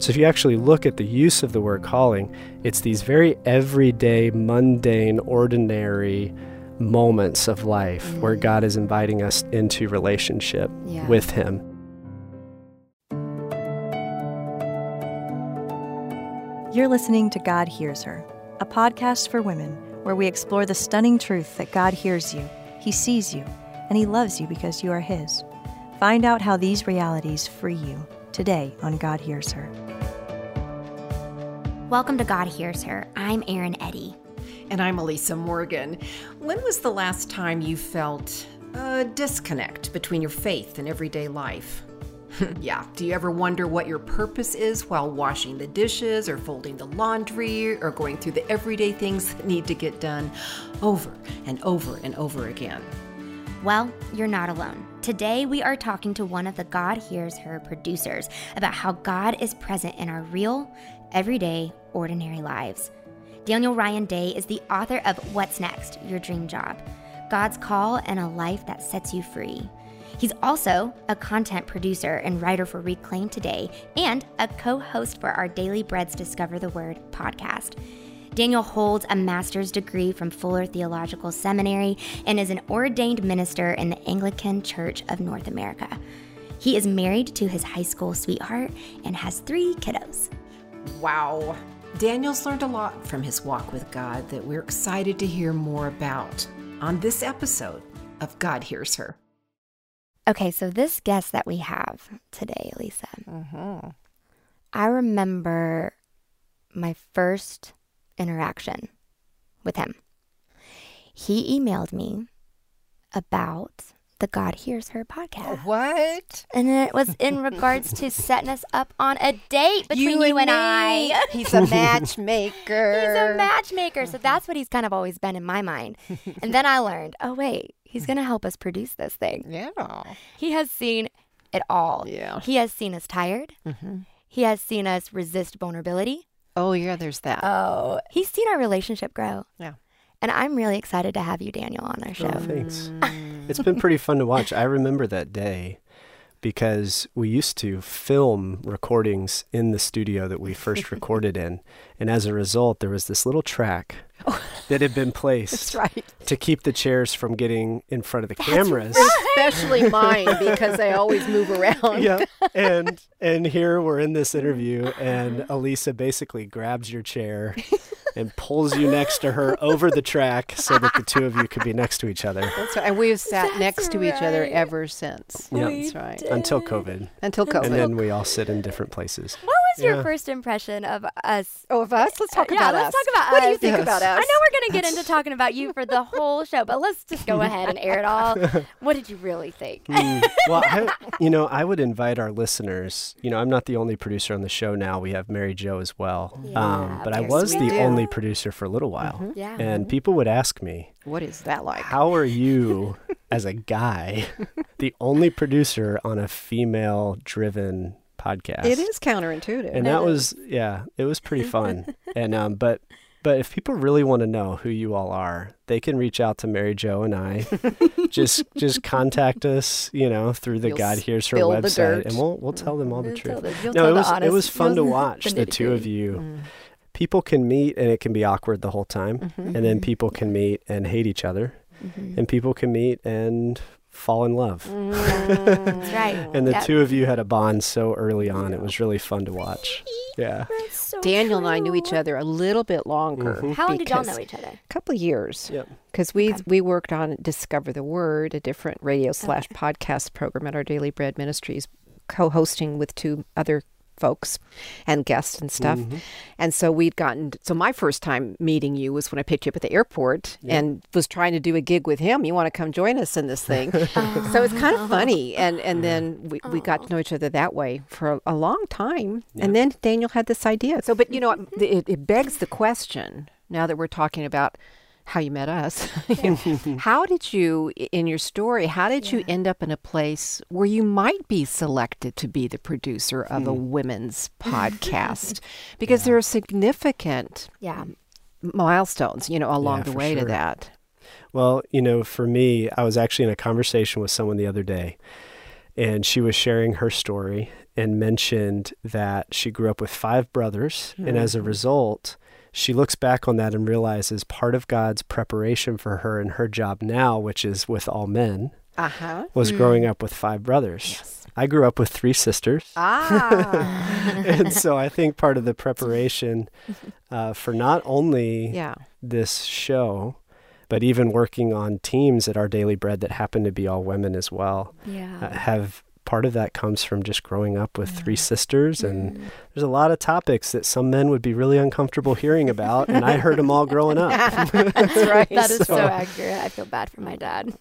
So if you actually look at the use of the word calling, it's these very everyday, mundane, ordinary moments of life where God is inviting us into relationship with Him. You're listening to God Hears Her, a podcast for women where we explore the stunning truth that God hears you, He sees you, and He loves you because you are His. Find out how these realities free you today on God Hears Her. Welcome to God Hears Her. I'm Erin Eddy. And I'm Elisa Morgan. When was the last time you felt a disconnect between your faith and everyday life? Yeah, do you ever wonder what your purpose is while washing the dishes or folding the laundry or going through the everyday things that need to get done over and over and over again? Well, you're not alone. Today, we are talking to one of the God Hears Her producers about how God is present in our real, everyday, ordinary lives. Daniel Ryan Day is the author of What's Next? Your Dream Job, God's Call and a Life That Sets You Free. He's also a content producer and writer for Reclaim Today and a co-host for Our Daily Bread's Discover the Word podcast. Daniel holds a master's degree from Fuller Theological Seminary and is an ordained minister in the Anglican Church of North America. He is married to his high school sweetheart and has 3 kiddos. Wow. Daniel's learned a lot from his walk with God that we're excited to hear more about on this episode of God Hears Her. Okay, so this guest that we have today, Elisa, I remember my first interaction with him. He emailed me about the God Hears Her podcast. What? And it was in regards to setting us up on a date between you and I. He's a matchmaker. So that's what he's kind of always been in my mind. And then I learned, oh, wait, he's going to help us produce this thing. Yeah. He has seen it all. Yeah. He has seen us tired. Mm-hmm. He has seen us resist vulnerability. Oh, yeah, there's that. Oh, he's seen our relationship grow. Yeah. And I'm really excited to have you, Daniel, on our show. Oh, thanks. It's been pretty fun to watch. I remember that day because we used to film recordings in the studio that we first recorded in. And as a result, there was this little track that had been placed to keep the chairs from getting in front of the cameras. Especially mine, because I always move around. Yeah. And here we're in this interview, and Elisa basically grabs your chair and pulls you next to her over the track so that the two of you could be next to each other. That's right. And we have sat next to each other ever since. Yeah. That's right. Until COVID. And then we all sit in different places. What was your first impression of us? Oh, of us? Let's talk about us. Yeah, let's talk about us. What do you think about us? I know we're going to get into talking about you for the whole show, but let's just go ahead and air it all. What did you really think? Well, I would invite our listeners. You know, I'm not the only producer on the show now. We have Mary Jo as well. Yeah, but I was the only producer for a little while. Mm-hmm. Yeah. And people would ask me, what is that like? How are you, as a guy, the only producer on a female-driven podcast? It is counterintuitive. And that was, it was pretty fun. And But if people really want to know who you all are, they can reach out to Mary Jo and I. just contact us, through the God Hears Her website, and we'll tell them all the truth. It was fun to watch the two of you. Mm. People can meet and it can be awkward the whole time, and then people can meet and hate each other, and people can meet and fall in love. That's right. And the two of you had a bond so early on. It was really fun to watch. Yeah. So Daniel and I knew each other a little bit longer. Mm-hmm. How long did y'all know each other? A couple of years. Yep. Because we worked on Discover the Word, a different radio / podcast program at Our Daily Bread Ministries, co-hosting with 2 other folks and guests and stuff. Mm-hmm. And so my first time meeting you was when I picked you up at the airport and was trying to do a gig with him. You want to come join us in this thing? So it's kind of funny. And then we got to know each other that way for a long time. Yeah. And then Daniel had this idea. So, but it begs the question, now that we're talking about how you met us, how did you, in your story, you end up in a place where you might be selected to be the producer of a women's podcast? Because there are significant milestones, along the way to that. Well, for me, I was actually in a conversation with someone the other day, and she was sharing her story, and mentioned that she grew up with 5 brothers. Mm-hmm. And as a result, she looks back on that and realizes part of God's preparation for her and her job now, which is with all men, was growing up with 5 brothers. Yes. I grew up with 3 sisters. And so I think part of the preparation for not only this show, but even working on teams at Our Daily Bread that happen to be all women as well, have part of that comes from just growing up with 3 sisters. And there's a lot of topics that some men would be really uncomfortable hearing about. And I heard them all growing up. That's right. That is so accurate. I feel bad for my dad.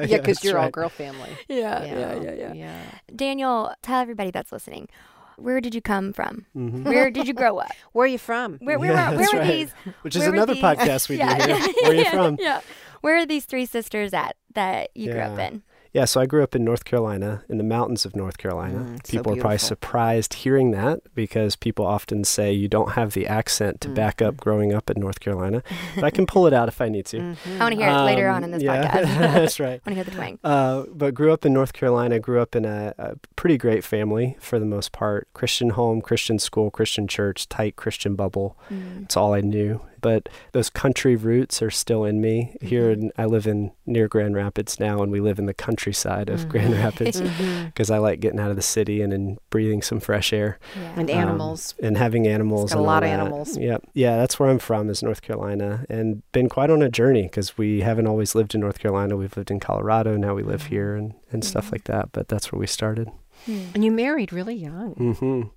Because you're all girl family. Yeah. Daniel, tell everybody that's listening, where did you come from? Mm-hmm. Where did you grow up? Where are you from? Where were these? Which is another podcast we do here. Where are you from? Yeah. Where are these 3 sisters at that you grew up in? Yeah, so I grew up in North Carolina, in the mountains of North Carolina. People are probably surprised hearing that because people often say you don't have the accent to back up growing up in North Carolina. But I can pull it out if I need to. I want to hear it later on in this podcast. That's right. I want to hear the twang. But grew up in North Carolina, grew up in a pretty great family for the most part. Christian home, Christian school, Christian church, tight Christian bubble. That's all I knew. But those country roots are still in me. Here, I live near Grand Rapids now, and we live in the countryside of Grand Rapids because I like getting out of the city and breathing some fresh air. Yeah. And animals. And having animals. It's got a lot of animals. Yep. Yeah, that's where I'm from, is North Carolina, and been quite on a journey because we haven't always lived in North Carolina. We've lived in Colorado. Now we live here and stuff like that, but that's where we started. And you married really young.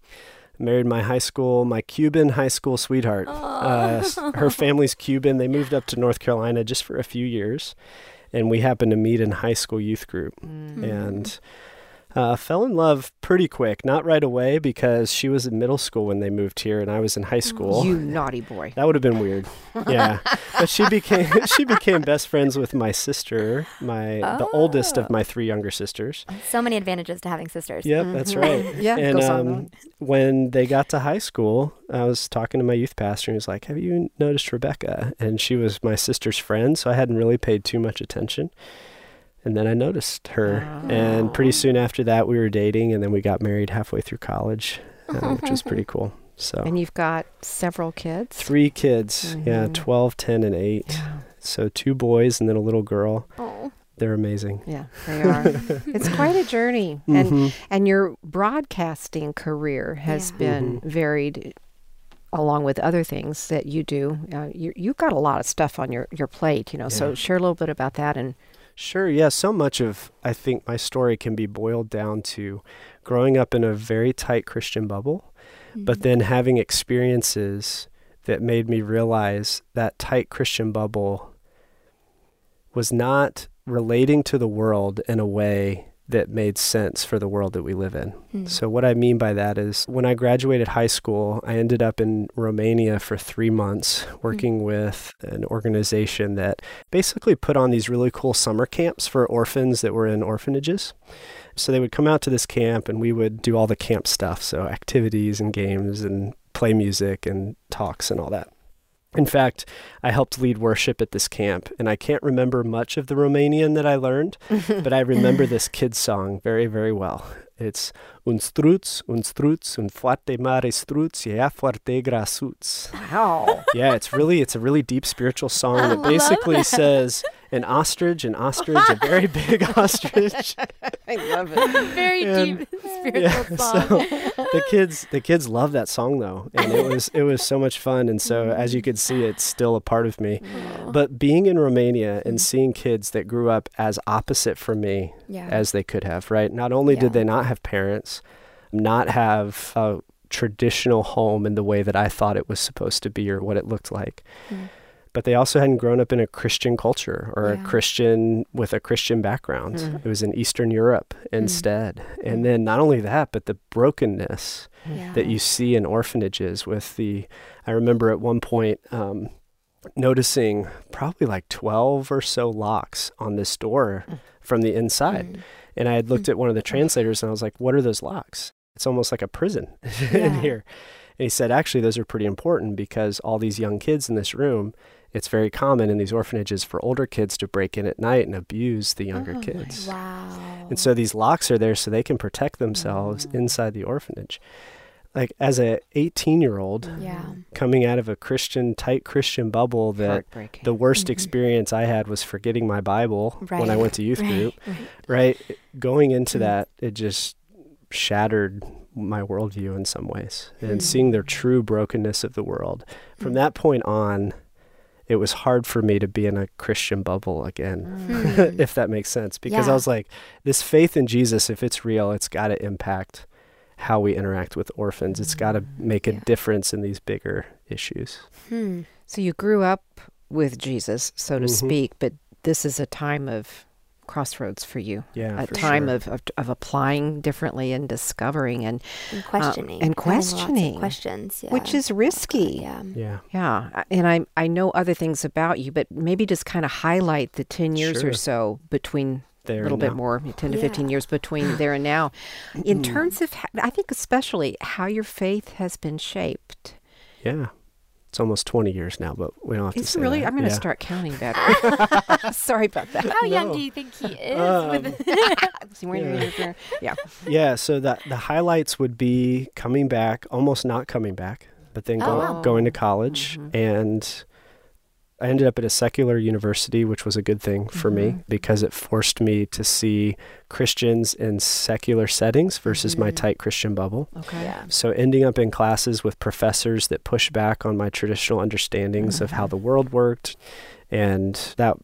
Married my Cuban high school sweetheart. Her family's Cuban. They moved up to North Carolina just for a few years, and we happened to meet in high school youth group and fell in love pretty quick. Not right away because she was in middle school when they moved here, and I was in high school. You naughty boy. That would have been weird. Yeah, but she became best friends with my sister, the oldest of my 3 younger sisters. So many advantages to having sisters. Yep, that's right. And when they got to high school, I was talking to my youth pastor, and he was like, "Have you noticed Rebecca?" And she was my sister's friend, so I hadn't really paid too much attention. And then I noticed her. And pretty soon after that, we were dating, and then we got married halfway through college, which was pretty cool. So. And you've got several kids? 3 kids. 12, 10, and 8. Yeah. So 2 boys and then a little girl. Oh. They're amazing. Yeah, they are. It's quite a journey. And your broadcasting career has been varied, along with other things that you do. You've got a lot of stuff on your plate, so share a little bit about that. And sure. Yeah. So much of, I think, my story can be boiled down to growing up in a very tight Christian bubble, but then having experiences that made me realize that tight Christian bubble was not relating to the world in a way that made sense for the world that we live in. So what I mean by that is when I graduated high school, I ended up in Romania for 3 months working with an organization that basically put on these really cool summer camps for orphans that were in orphanages. So they would come out to this camp and we would do all the camp stuff. So activities and games and play music and talks and all that. In fact, I helped lead worship at this camp, and I can't remember much of the Romanian that I learned, but I remember this kid's song very, very well. It's un struț, un foarte mare struț, ea foarte grasuț. Wow. Yeah, it's a really deep spiritual song that basically says an ostrich, a very big ostrich. I love it. Very deep spiritual song. So the kids love that song though, and it was so much fun. And so as you could see, it's still a part of me. Aww. But being in Romania and seeing kids that grew up as opposite from me as they could have, right? Not only did they not have parents, not have a traditional home in the way that I thought it was supposed to be or what it looked like. But they also hadn't grown up in a Christian culture or a Christian with a Christian background. It was in Eastern Europe instead. And then not only that, but the brokenness that you see in orphanages with I remember at one point noticing probably like 12 or so locks on this door from the inside. And I had looked at one of the translators and I was like, what are those locks? It's almost like a prison in here. And he said, actually, those are pretty important because all these young kids in this room, it's very common in these orphanages for older kids to break in at night and abuse the younger kids. Wow. And so these locks are there so they can protect themselves inside the orphanage. Like as a 18-year-old coming out of a tight Christian bubble, that the worst experience I had was forgetting my Bible when I went to youth group, right? Going into that, it just shattered my worldview in some ways, and seeing the true brokenness of the world. From that point on, it was hard for me to be in a Christian bubble again, if that makes sense, because I was like, this faith in Jesus, if it's real, it's got to impact how we interact with orphans. It's got to make a difference in these bigger issues. So you grew up with Jesus, so to speak, but this is a time of crossroads for you. Yeah, a time of applying differently and discovering and questioning. And questioning. Lots of questions, which is risky. Yeah. And I know other things about you, but maybe just kind of highlight the 10 years or so between there, a little bit more, 10 to 15 years between there and now. In terms of, I think especially, how your faith has been shaped. Yeah. It's almost 20 years now, but we don't have to say really, that. I'm going to start counting better. Sorry about that. How young do you think he is? So the highlights would be coming back, almost not coming back, but then going to college. And I ended up at a secular university, which was a good thing for me because it forced me to see Christians in secular settings versus my tight Christian bubble. Okay. Yeah. So ending up in classes with professors that push back on my traditional understandings of how the world worked. And that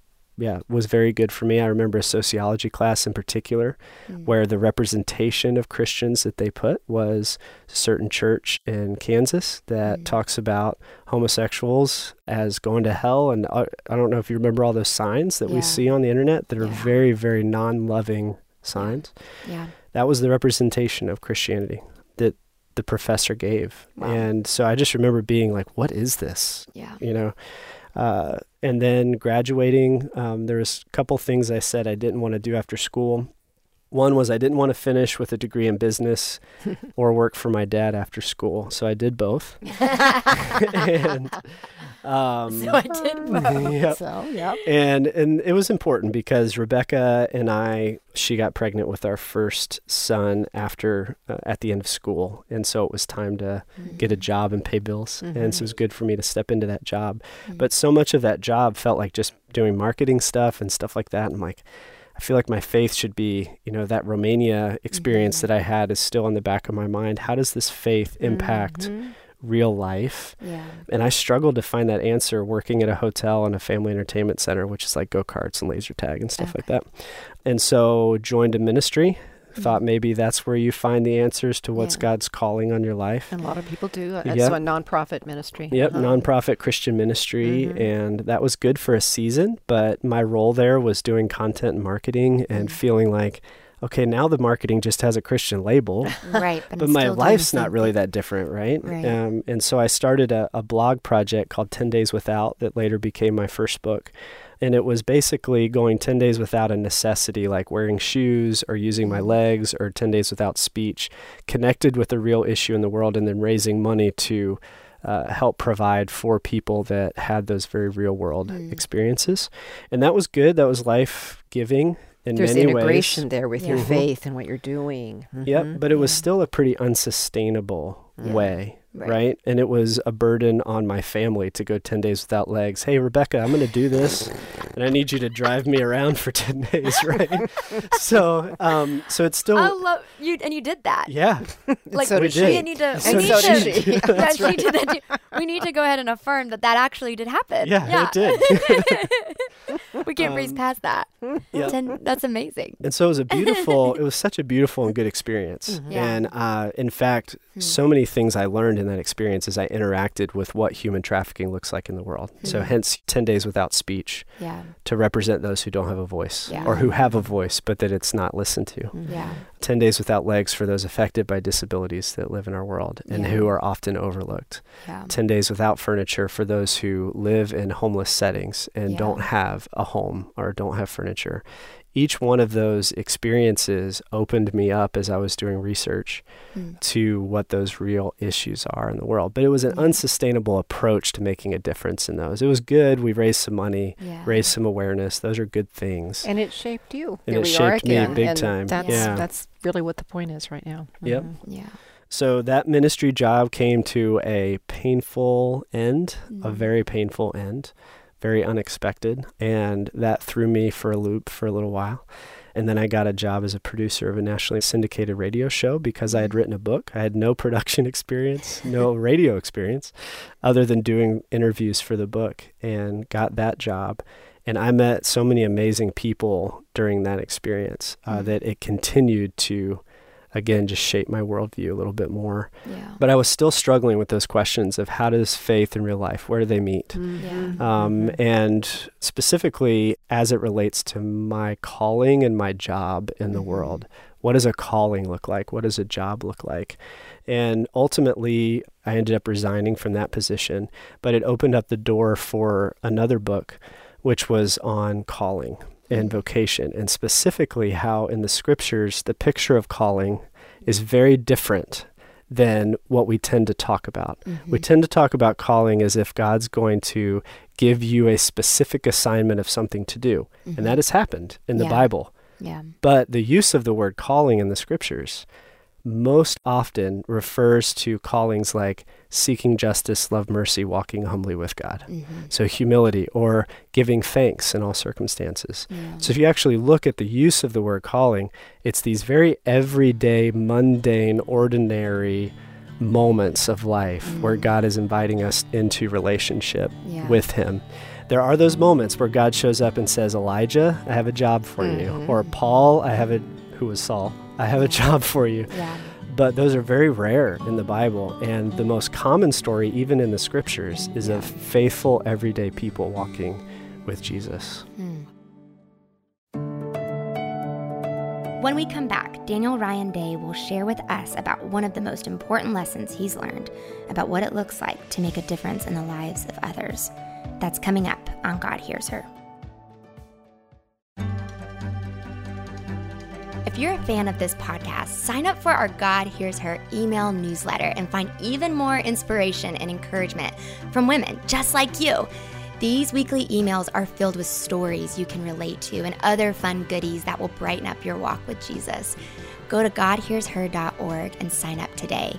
was very good for me. I remember a sociology class in particular where the representation of Christians that they put was a certain church in Kansas that talks about homosexuals as going to hell. And I don't know if you remember all those signs that we see on the internet that are very, very non-loving signs. Yeah. That was the representation of Christianity that the professor gave. Wow. And so I just remember being like, what is this? Yeah. You know? And then graduating, there was a couple things I said I didn't want to do after school. One was I didn't want to finish with a degree in business or work for my dad after school. So I did both. And it was important because Rebecca and she got pregnant with our first son after at the end of school, and so it was time to get a job and pay bills, and so it was good for me to step into that job. But so much of that job felt like just doing marketing stuff and stuff like that. And I'm like, I feel like my faith should be, you know, that Romania experience that I had is still in the back of my mind. How does this faith impact real life? Yeah. And I struggled to find that answer working at a hotel and a family entertainment center, which is like go-karts and laser tag and stuff like that. And so joined a ministry, thought maybe that's where you find the answers to what's God's calling on your life. And a lot of people do. That's a nonprofit ministry. Yep, nonprofit Christian ministry. And that was good for a season, but my role there was doing content and marketing and feeling like, okay, now the marketing just has a Christian label, but my life's not really that different, right? And so I started a blog project called 10 Days Without that later became my first book. And it was basically going 10 days without a necessity, like wearing shoes or using my legs, or 10 days without speech, connected with a real issue in the world, and then raising money to help provide for people that had those very real world experiences. And that was good. That was life-giving. There's integration there with your faith and what you're doing. Yep, but it was still a pretty unsustainable way, right? And it was a burden on my family to go 10 days without legs. Hey, Rebecca, I'm going to do this, and I need you to drive me around for 10 days, right? So it's still... I love you, and you did that. Yeah. Like, so we did. We need to go ahead and affirm that actually did happen. Yeah. It did. We can't breeze past that. Yeah. That's amazing. And so it was such a beautiful and good experience. And in fact, so many things I learned in that experience as I interacted with what human trafficking looks like in the world. So hence 10 days without speech to represent those who don't have a voice or who have a voice, but that it's not listened to. 10 days without legs for those affected by disabilities that live in our world and who are often overlooked. 10 days without furniture for those who live in homeless settings and don't have a home or don't have furniture. each one of those experiences opened me up as I was doing research to what those real issues are in the world. But it was an unsustainable approach to making a difference in those. It was good. We raised some money, raised some awareness. Those are good things. And it shaped you. And it shaped me big time. That's really what the point is right now. Mm-hmm. Yep. Yeah. So that ministry job came to a painful end, a very painful end, very unexpected. And that threw me for a loop for a little while. And then I got a job as a producer of a nationally syndicated radio show because I had written a book. I had no production experience, no radio experience, other than doing interviews for the book, and got that job. And I met so many amazing people during that experience that it continued to, again, just shape my worldview a little bit more. Yeah. But I was still struggling with those questions of how does faith and real life, where do they meet? And specifically, as it relates to my calling and my job in the world, what does a calling look like? What does a job look like? And ultimately, I ended up resigning from that position, but it opened up the door for another book, which was on calling and vocation, and specifically how in the scriptures, the picture of calling is very different than what we tend to talk about. Mm-hmm. We tend to talk about calling as if God's going to give you a specific assignment of something to do. Mm-hmm. And that has happened in the Bible. Yeah. But the use of the word calling in the scriptures most often refers to callings like seeking justice, love mercy, walking humbly with God. Mm-hmm. So humility or giving thanks in all circumstances. Yeah. So if you actually look at the use of the word calling, it's these very everyday, mundane, ordinary moments of life where God is inviting us into relationship with him. There are those moments where God shows up and says, Elijah, I have a job for you. Or Paul, who was Saul, I have a job for you. Yeah. But those are very rare in the Bible. And the most common story, even in the scriptures, is of faithful, everyday people walking with Jesus. When we come back, Daniel Ryan Day will share with us about one of the most important lessons he's learned about what it looks like to make a difference in the lives of others. That's coming up on God Hears Her. If you're a fan of this podcast, sign up for our God Hears Her email newsletter and find even more inspiration and encouragement from women just like you. These weekly emails are filled with stories you can relate to and other fun goodies that will brighten up your walk with Jesus. Go to godhearsher.org and sign up today.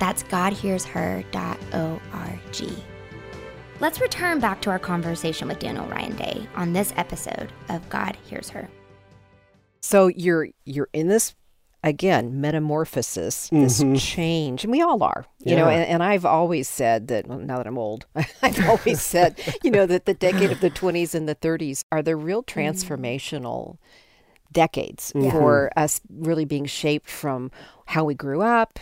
That's godhearsher.org. Let's return back to our conversation with Daniel Ryan Day on this episode of God Hears Her. So you're in this, again, metamorphosis, this change, and we all are, you know, and I've always said that, well, now that I'm old, I've always said, you know, that the decade of the 20s and the 30s are the real transformational decades for us, really being shaped from how we grew up,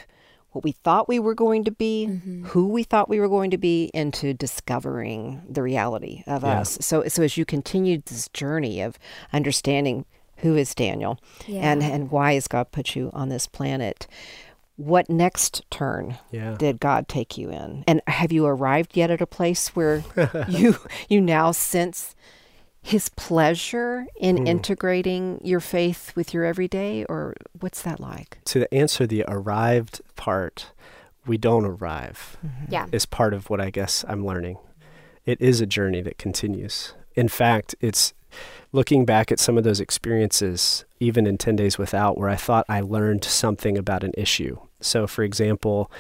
what we thought we were going to be, who we thought we were going to be, into discovering the reality of us. So as you continued this journey of understanding who is Daniel and why has God put you on this planet? What next turn did God take you in? And have you arrived yet at a place where you now sense his pleasure in integrating your faith with your everyday, or what's that like? To answer the arrived part, we don't arrive is part of what I guess I'm learning. It is a journey that continues. In fact, it's looking back at some of those experiences, even in 10 Days Without, where I thought I learned something about an issue. So, for example,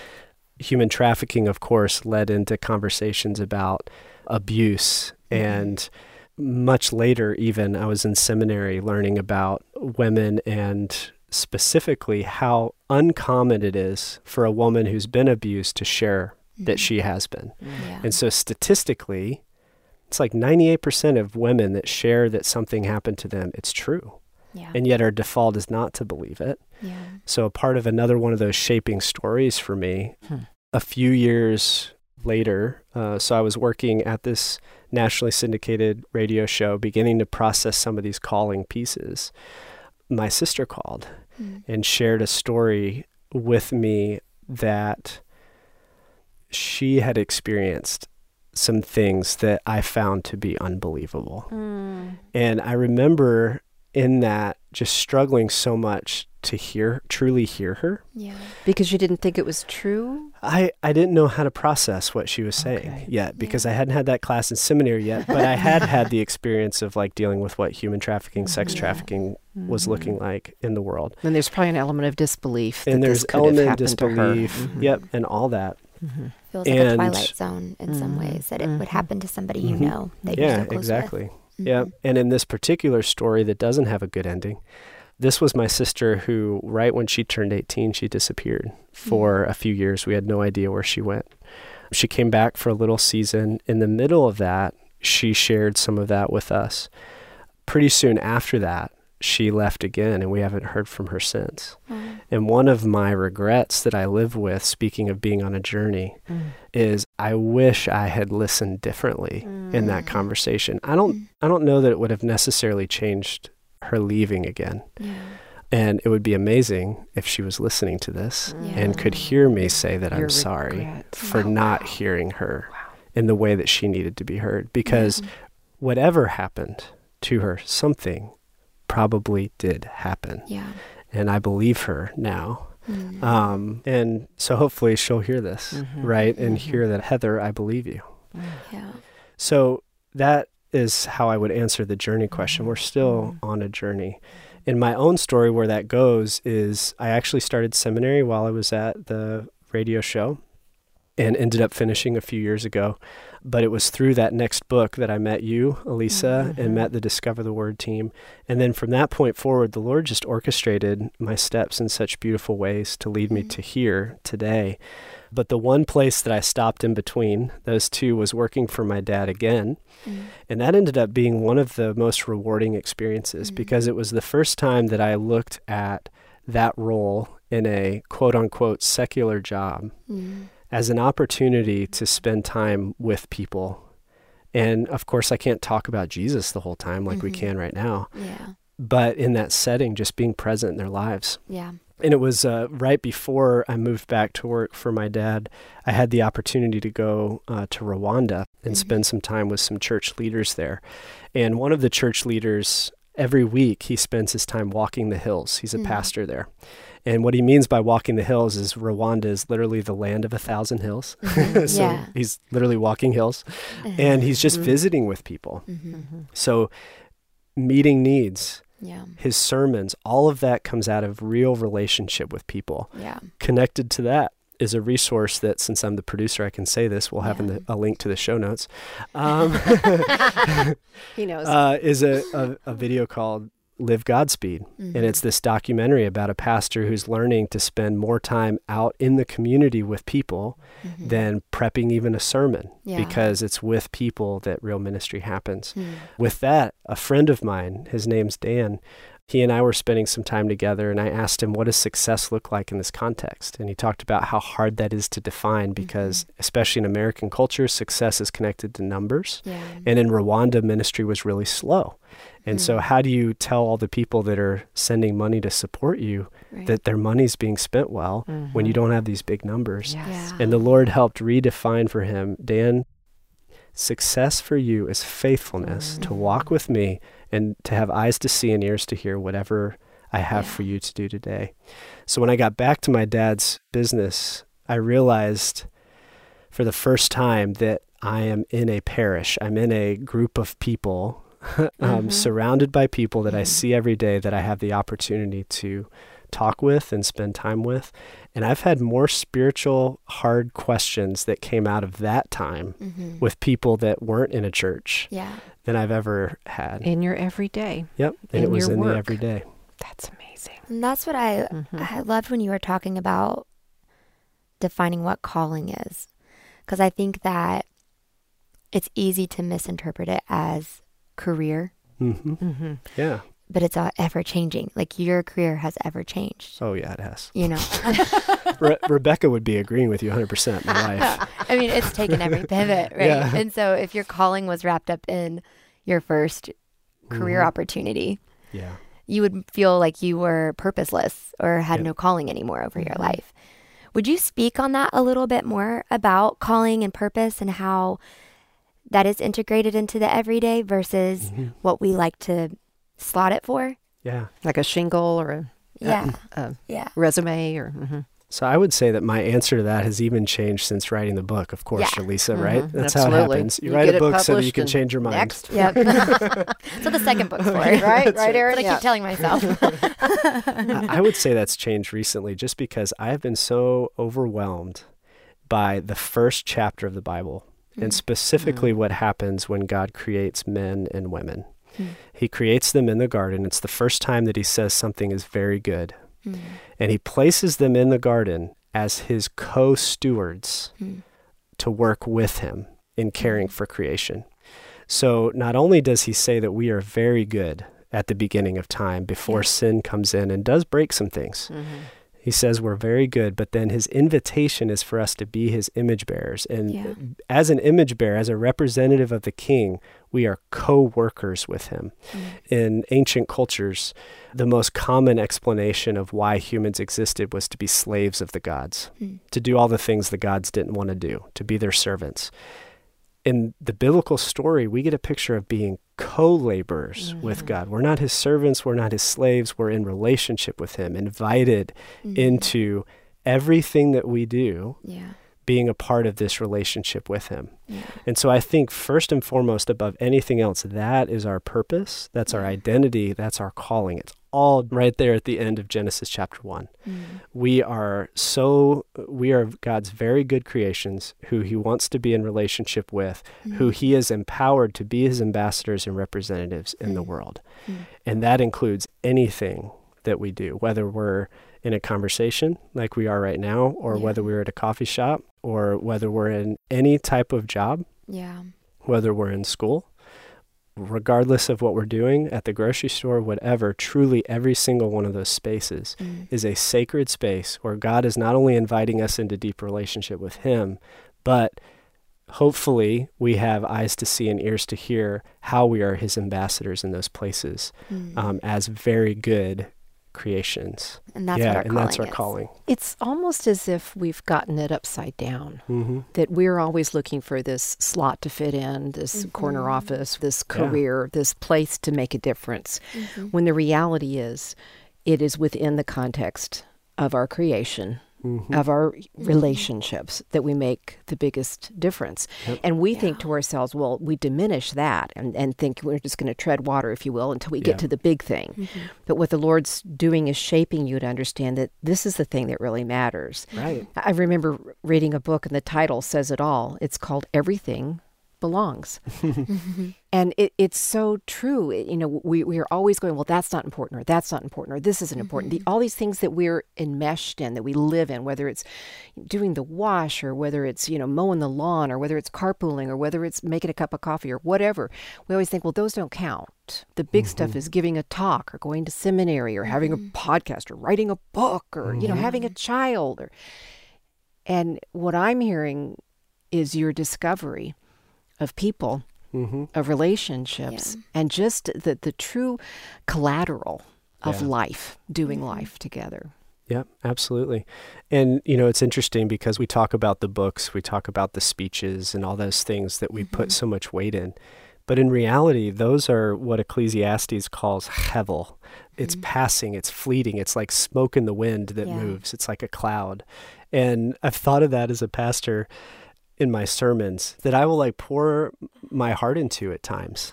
human trafficking, of course, led into conversations about abuse. And much later, even, I was in seminary learning about women and specifically how uncommon it is for a woman who's been abused to share that she has been. Yeah. And so statistically, it's like 98% of women that share that something happened to them, it's true. Yeah. And yet our default is not to believe it. Yeah. So a part of another one of those shaping stories for me, a few years later, so I was working at this nationally syndicated radio show, beginning to process some of these calling pieces. My sister called and shared a story with me that she had experienced some things that I found to be unbelievable. And I remember in that, just struggling so much to truly hear her. Yeah, because you didn't think it was true? I didn't know how to process what she was saying yet, because I hadn't had that class in seminary yet, but I had had the experience of like dealing with what human trafficking, sex trafficking was looking like in the world. And there's probably an element of disbelief that this could have happened to her. And there's element of disbelief, and all that. Mm-hmm. Feels like a Twilight Zone in some ways, that it would happen to somebody you know that you're so close with. Yeah, and in this particular story that doesn't have a good ending, this was my sister who, right when she turned 18, she disappeared for a few years. We had no idea where she went. She came back for a little season. In the middle of that, she shared some of that with us. Pretty soon after that, she left again, and we haven't heard from her since. Mm. And one of my regrets that I live with, speaking of being on a journey, is I wish I had listened differently in that conversation. I don't know that it would have necessarily changed her leaving again. Yeah. And it would be amazing if she was listening to this and could hear me say that I'm sorry for not hearing her in the way that she needed to be heard. Because whatever happened to her, something probably did happen. Yeah. And I believe her now. Mm-hmm. And so hopefully she'll hear this, right? And hear that, Heather, I believe you. Yeah. So that is how I would answer the journey question. We're still on a journey. In my own story, where that goes is I actually started seminary while I was at the radio show and ended up finishing a few years ago. But it was through that next book that I met you, Elisa, and met the Discover the Word team. And then from that point forward, the Lord just orchestrated my steps in such beautiful ways to lead me to here today. But the one place that I stopped in between those two was working for my dad again. And that ended up being one of the most rewarding experiences because it was the first time that I looked at that role in a quote-unquote secular job as an opportunity to spend time with people. And of course, I can't talk about Jesus the whole time like we can right now. Yeah. But in that setting, just being present in their lives. Yeah. And it was right before I moved back to work for my dad, I had the opportunity to go to Rwanda and spend some time with some church leaders there. And one of the church leaders, every week, he spends his time walking the hills. He's a pastor there. And what he means by walking the hills is Rwanda is literally the land of 1,000 hills. So he's literally walking hills. And he's just visiting with people. So meeting needs, his sermons, all of that comes out of real relationship with people. Yeah. Connected to that is a resource that, since I'm the producer, I can say this, we'll have a link to the show notes. He knows. Is a video called Live Godspeed. And it's this documentary about a pastor who's learning to spend more time out in the community with people than prepping even a sermon, because it's with people that real ministry happens. With that, a friend of mine, his name's Dan, he and I were spending some time together, and I asked him, what does success look like in this context? And he talked about how hard that is to define because, especially in American culture, success is connected to numbers. Yeah. And in Rwanda, ministry was really slow. And so how do you tell all the people that are sending money to support you that their money's being spent well when you don't have these big numbers? Yes. Yeah. And the Lord helped redefine for him, Dan, success for you is faithfulness to walk with me and to have eyes to see and ears to hear whatever I have for you to do today. So when I got back to my dad's business, I realized for the first time that I am in a parish. I'm in a group of people, surrounded by people that I see every day that I have the opportunity to talk with and spend time with. And I've had more spiritual, hard questions that came out of that time with people that weren't in a church than I've ever had. In your everyday. Yep. And it was in the everyday. That's amazing. And that's what I loved when you were talking about defining what calling is. Because I think that it's easy to misinterpret it as career. Yeah. But it's ever changing. Like your career has ever changed. Oh yeah, it has. You know, Rebecca would be agreeing with you 100%. My wife. I mean, it's taken every pivot, right? Yeah. And so, if your calling was wrapped up in your first career opportunity, you would feel like you were purposeless or had no calling anymore over your life. Would you speak on that a little bit more about calling and purpose and how that is integrated into the everyday versus what we like to slot it for? Yeah. Like a shingle or a resume or... Mm-hmm. So I would say that my answer to that has even changed since writing the book, of course, Elisa, right? Mm-hmm. That's Absolutely. How it happens. You write a book so that you can change your mind. Next. Yep. So the second book's for it, right? Right, Erin? But I keep telling myself. I would say that's changed recently just because I have been so overwhelmed by the first chapter of the Bible and specifically what happens when God creates men and women. Mm-hmm. He creates them in the garden. It's the first time that he says something is very good. Mm. And he places them in the garden as his co-stewards to work with him in caring for creation. So not only does he say that we are very good at the beginning of time before sin comes in and does break some things, he says we're very good, but then his invitation is for us to be his image bearers. And as an image bearer, as a representative of the king, we are co-workers with him. Mm-hmm. In ancient cultures, the most common explanation of why humans existed was to be slaves of the gods, to do all the things the gods didn't want to do, to be their servants. In the biblical story, we get a picture of being co-laborers with God. We're not his servants. We're not his slaves. We're in relationship with him, invited into everything that we do, being a part of this relationship with him. Yeah. And so I think first and foremost, above anything else, that is our purpose. That's our identity. That's our calling. It's all right there at the end of Genesis chapter 1. We are God's very good creations who he wants to be in relationship with, who he is empowered to be his ambassadors and representatives in the world. And that includes anything that we do, whether we're in a conversation like we are right now, or whether we're at a coffee shop, or whether we're in any type of job, whether we're in school. Regardless of what we're doing at the grocery store, whatever, truly every single one of those spaces is a sacred space where God is not only inviting us into deep relationship with him, but hopefully we have eyes to see and ears to hear how we are his ambassadors in those places as very good creations. And that's what our calling is. It's almost as if we've gotten it upside down, that we're always looking for this slot to fit in, this corner office, this career, this place to make a difference, when the reality is it is within the context of our creation, of our relationships that we make the biggest difference. And we think to ourselves, well, we diminish that and think we're just going to tread water, if you will, until we get to the big thing. But what the Lord's doing is shaping you to understand that this is the thing that really matters. Right. I remember reading a book and the title says it all. It's called Everything Belongs. And it's so true. You know, we are always going, well, that's not important, or that's not important, or this isn't important. All these things that we're enmeshed in, that we live in, whether it's doing the wash, or whether it's, you know, mowing the lawn, or whether it's carpooling, or whether it's making a cup of coffee, or whatever. We always think, well, those don't count. The big stuff is giving a talk, or going to seminary, or having a podcast, or writing a book, or, you know, having a child. And what I'm hearing is your discovery of people, of relationships, and just the true collateral of life, doing life together. Yeah, absolutely. And, you know, it's interesting because we talk about the books, we talk about the speeches and all those things that we put so much weight in. But in reality, those are what Ecclesiastes calls hevel. It's passing, it's fleeting, it's like smoke in the wind that moves. It's like a cloud. And I've thought of that as a pastor in my sermons that I will like pour my heart into at times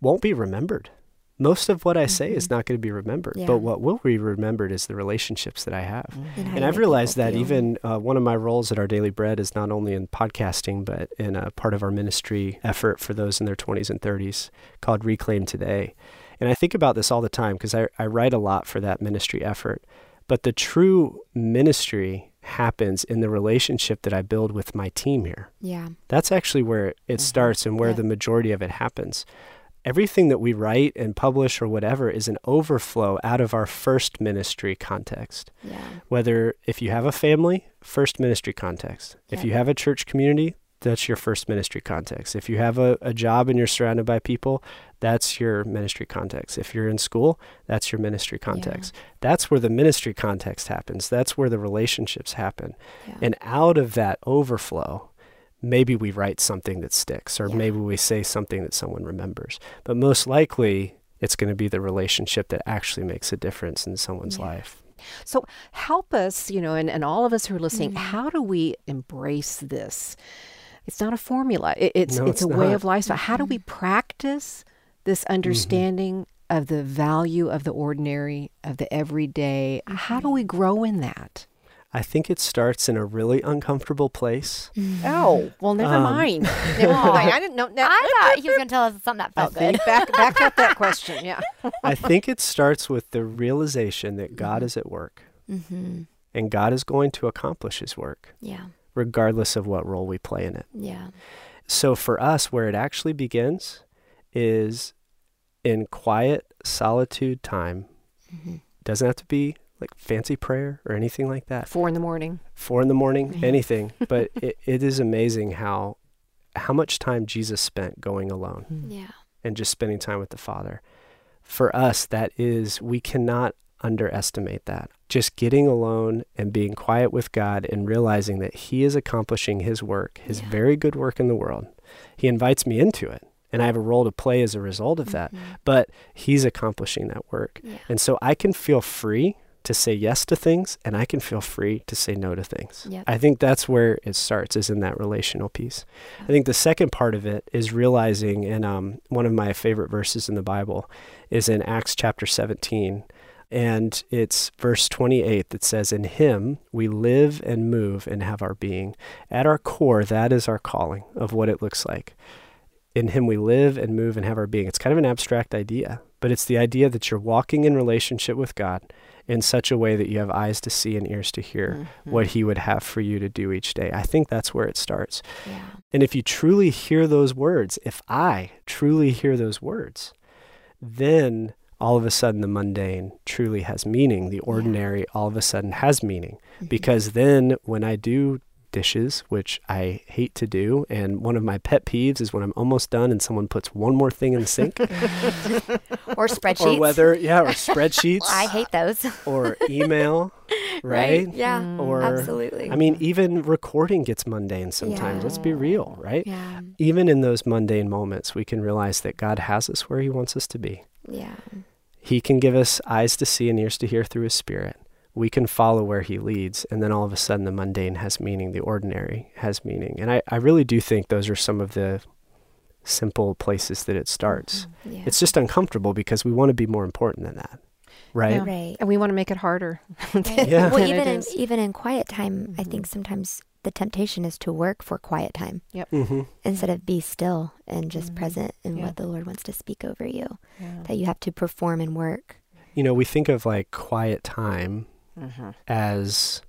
won't be remembered. Most of what I say is not going to be remembered, but what will be remembered is the relationships that I have. And I've realized that even one of my roles at Our Daily Bread is not only in podcasting, but in a part of our ministry effort for those in their 20s and 30s called Reclaim Today. And I think about this all the time because I write a lot for that ministry effort, but the true ministry happens in the relationship that I build with my team here. Yeah. That's actually where it starts and where the majority of it happens. Everything that we write and publish or whatever is an overflow out of our first ministry context. Yeah. Whether if you have a family, first ministry context. Yeah. If you have a church community, that's your first ministry context. If you have a job and you're surrounded by people, that's your ministry context. If you're in school, that's your ministry context. Yeah. That's where the ministry context happens. That's where the relationships happen. Yeah. And out of that overflow, maybe we write something that sticks, or maybe we say something that someone remembers. But most likely, It's going to be the relationship that actually makes a difference in someone's life. So help us, you know, and all of us who are listening, how do we embrace this? It's not a formula. It's a way of lifestyle. How do we practice this understanding of the value of the ordinary, of the everyday? How do we grow in that? I think it starts in a really uncomfortable place. Oh, well, never mind. Never mind. I didn't know. I thought he was going to tell us something that felt good. Back up that question, yeah. I think it starts with the realization that God is at work. Mm-hmm. And God is going to accomplish his work. Yeah. Regardless of what role we play in it. Yeah. So for us, where it actually begins is in quiet, solitude time. Mm-hmm. Doesn't have to be like fancy prayer or anything like that. 4 in the morning. 4 in the morning, anything. But it is amazing how much time Jesus spent going alone. Yeah. And just spending time with the Father. For us, that is, we cannot underestimate that. Just getting alone and being quiet with God and realizing that he is accomplishing his work, his very good work in the world. He invites me into it. And I have a role to play as a result of that. But he's accomplishing that work. Yeah. And so I can feel free to say yes to things, and I can feel free to say no to things. Yep. I think that's where it starts, is in that relational piece. Okay. I think the second part of it is realizing, and one of my favorite verses in the Bible is in Acts chapter 17, and it's verse 28 that says, "In him we live and move and have our being." At our core, that is our calling of what it looks like. In him we live and move and have our being. It's kind of an abstract idea, but it's the idea that you're walking in relationship with God in such a way that you have eyes to see and ears to hear what he would have for you to do each day. I think that's where it starts. Yeah. And if you truly hear those words, if I truly hear those words, then all of a sudden the mundane truly has meaning. The ordinary all of a sudden has meaning. Because then when I do dishes, which I hate to do. And one of my pet peeves is when I'm almost done and someone puts one more thing in the sink. Or spreadsheets. Or spreadsheets. Well, I hate those. Or email, right? Yeah, or, absolutely. I mean, even recording gets mundane sometimes. Yeah. Let's be real, right? Yeah. Even in those mundane moments, we can realize that God has us where he wants us to be. Yeah. He can give us eyes to see and ears to hear through his Spirit. We can follow where he leads, and then all of a sudden the mundane has meaning, the ordinary has meaning. And I really do think those are some of the simple places that it starts. Yeah. It's just uncomfortable because we want to be more important than that, right? Yeah. Right. And we want to make it harder. Well, even in quiet time, I think sometimes the temptation is to work for quiet time instead of be still and just present in what the Lord wants to speak over you, that you have to perform and work. You know, we think of like quiet time as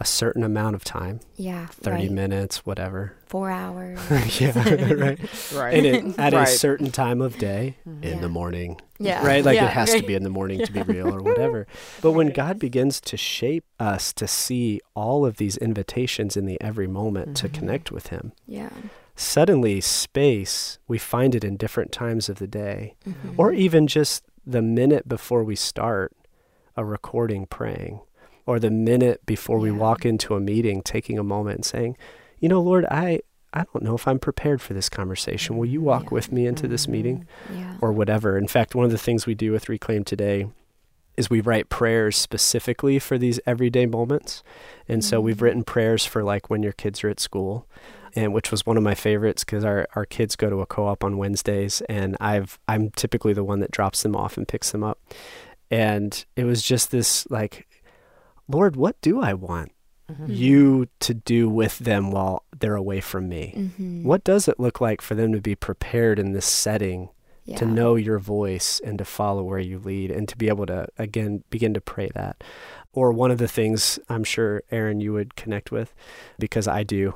a certain amount of time. Yeah. 30 minutes, whatever. 4 hours. Yeah, right. Right. And at a certain time of day, in the morning. Yeah. Right? Like it has to be in the morning to be real or whatever. But when God begins to shape us to see all of these invitations in the every moment to connect with him. Yeah. Suddenly space, we find it in different times of the day or even just the minute before we start a recording praying, or the minute before we walk into a meeting, taking a moment and saying, you know, Lord, I don't know if I'm prepared for this conversation. Will you walk with me into this meeting or whatever? In fact, one of the things we do with Reclaim Today is we write prayers specifically for these everyday moments. And so we've written prayers for like when your kids are at school, and which was one of my favorites because our kids go to a co-op on Wednesdays, and I'm typically the one that drops them off and picks them up. And it was just this like, Lord, what do I want you to do with them while they're away from me? What does it look like for them to be prepared in this setting to know your voice and to follow where you lead and to be able to, again, begin to pray that? Or one of the things I'm sure, Erin, you would connect with, because I do,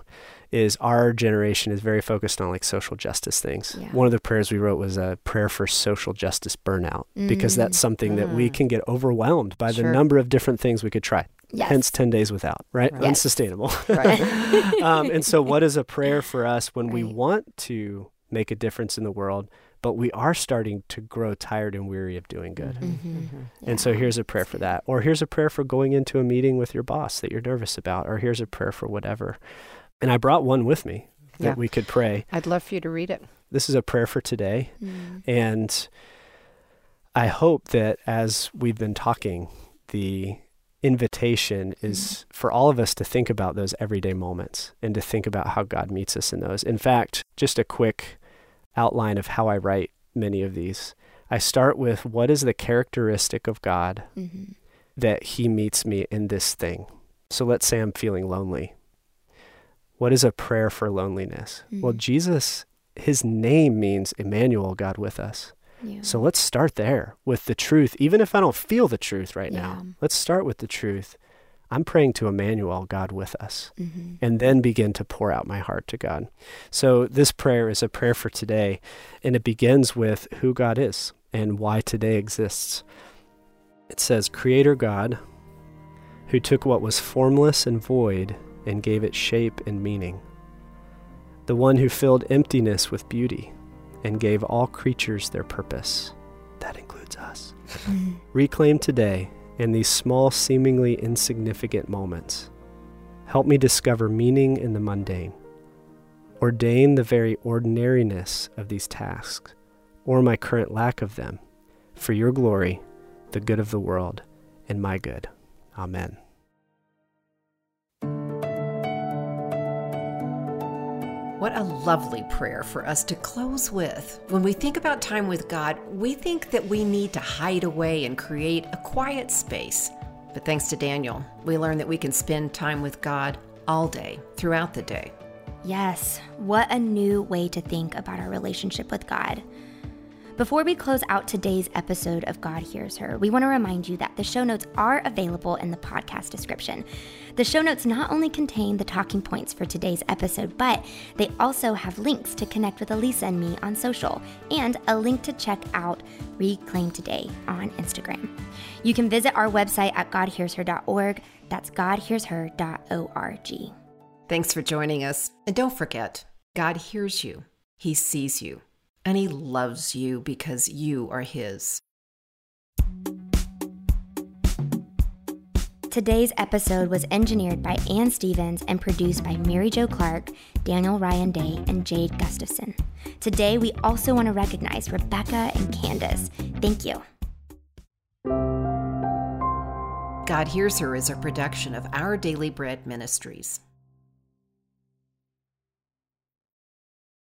is our generation is very focused on like social justice things. Yeah. One of the prayers we wrote was a prayer for social justice burnout, because that's something that we can get overwhelmed by the number of different things we could try. Yes. Hence 10 days without, right? Unsustainable. Right. And so what is a prayer for us when we want to make a difference in the world, but we are starting to grow tired and weary of doing good. And so here's a prayer for that. Or here's a prayer for going into a meeting with your boss that you're nervous about. Or here's a prayer for whatever. And I brought one with me that we could pray. I'd love for you to read it. This is a prayer for today. And I hope that as we've been talking, the invitation is for all of us to think about those everyday moments and to think about how God meets us in those. In fact, just a quick outline of how I write many of these. I start with, what is the characteristic of God mm-hmm. that he meets me in this thing? So let's say I'm feeling lonely. What is a prayer for loneliness? Mm-hmm. Well, Jesus, his name means Emmanuel, God with us. Yeah. So let's start there with the truth. Even if I don't feel the truth right now, let's start with the truth. I'm praying to Emmanuel, God with us, mm-hmm. and then begin to pour out my heart to God. So this prayer is a prayer for today, and it begins with who God is and why today exists. It says, Creator God, who took what was formless and void and gave it shape and meaning, the one who filled emptiness with beauty and gave all creatures their purpose. That includes us. Reclaim today in these small, seemingly insignificant moments. Help me discover meaning in the mundane. Ordain the very ordinariness of these tasks, or my current lack of them, for your glory, the good of the world, and my good. Amen. What a lovely prayer for us to close with. When we think about time with God, we think that we need to hide away and create a quiet space. But thanks to Daniel, we learn that we can spend time with God all day, throughout the day. Yes, what a new way to think about our relationship with God. Before we close out today's episode of God Hears Her, we want to remind you that the show notes are available in the podcast description. The show notes not only contain the talking points for today's episode, but they also have links to connect with Elisa and me on social and a link to check out Reclaim Today on Instagram. You can visit our website at godhearsher.org. That's godhearsher.org. Thanks for joining us. And don't forget, God hears you. He sees you. And he loves you because you are his. Today's episode was engineered by Ann Stevens and produced by Mary Jo Clark, Daniel Ryan Day, and Jade Gustafson. Today, we also want to recognize Rebecca and Candace. Thank you. God Hears Her is a production of Our Daily Bread Ministries.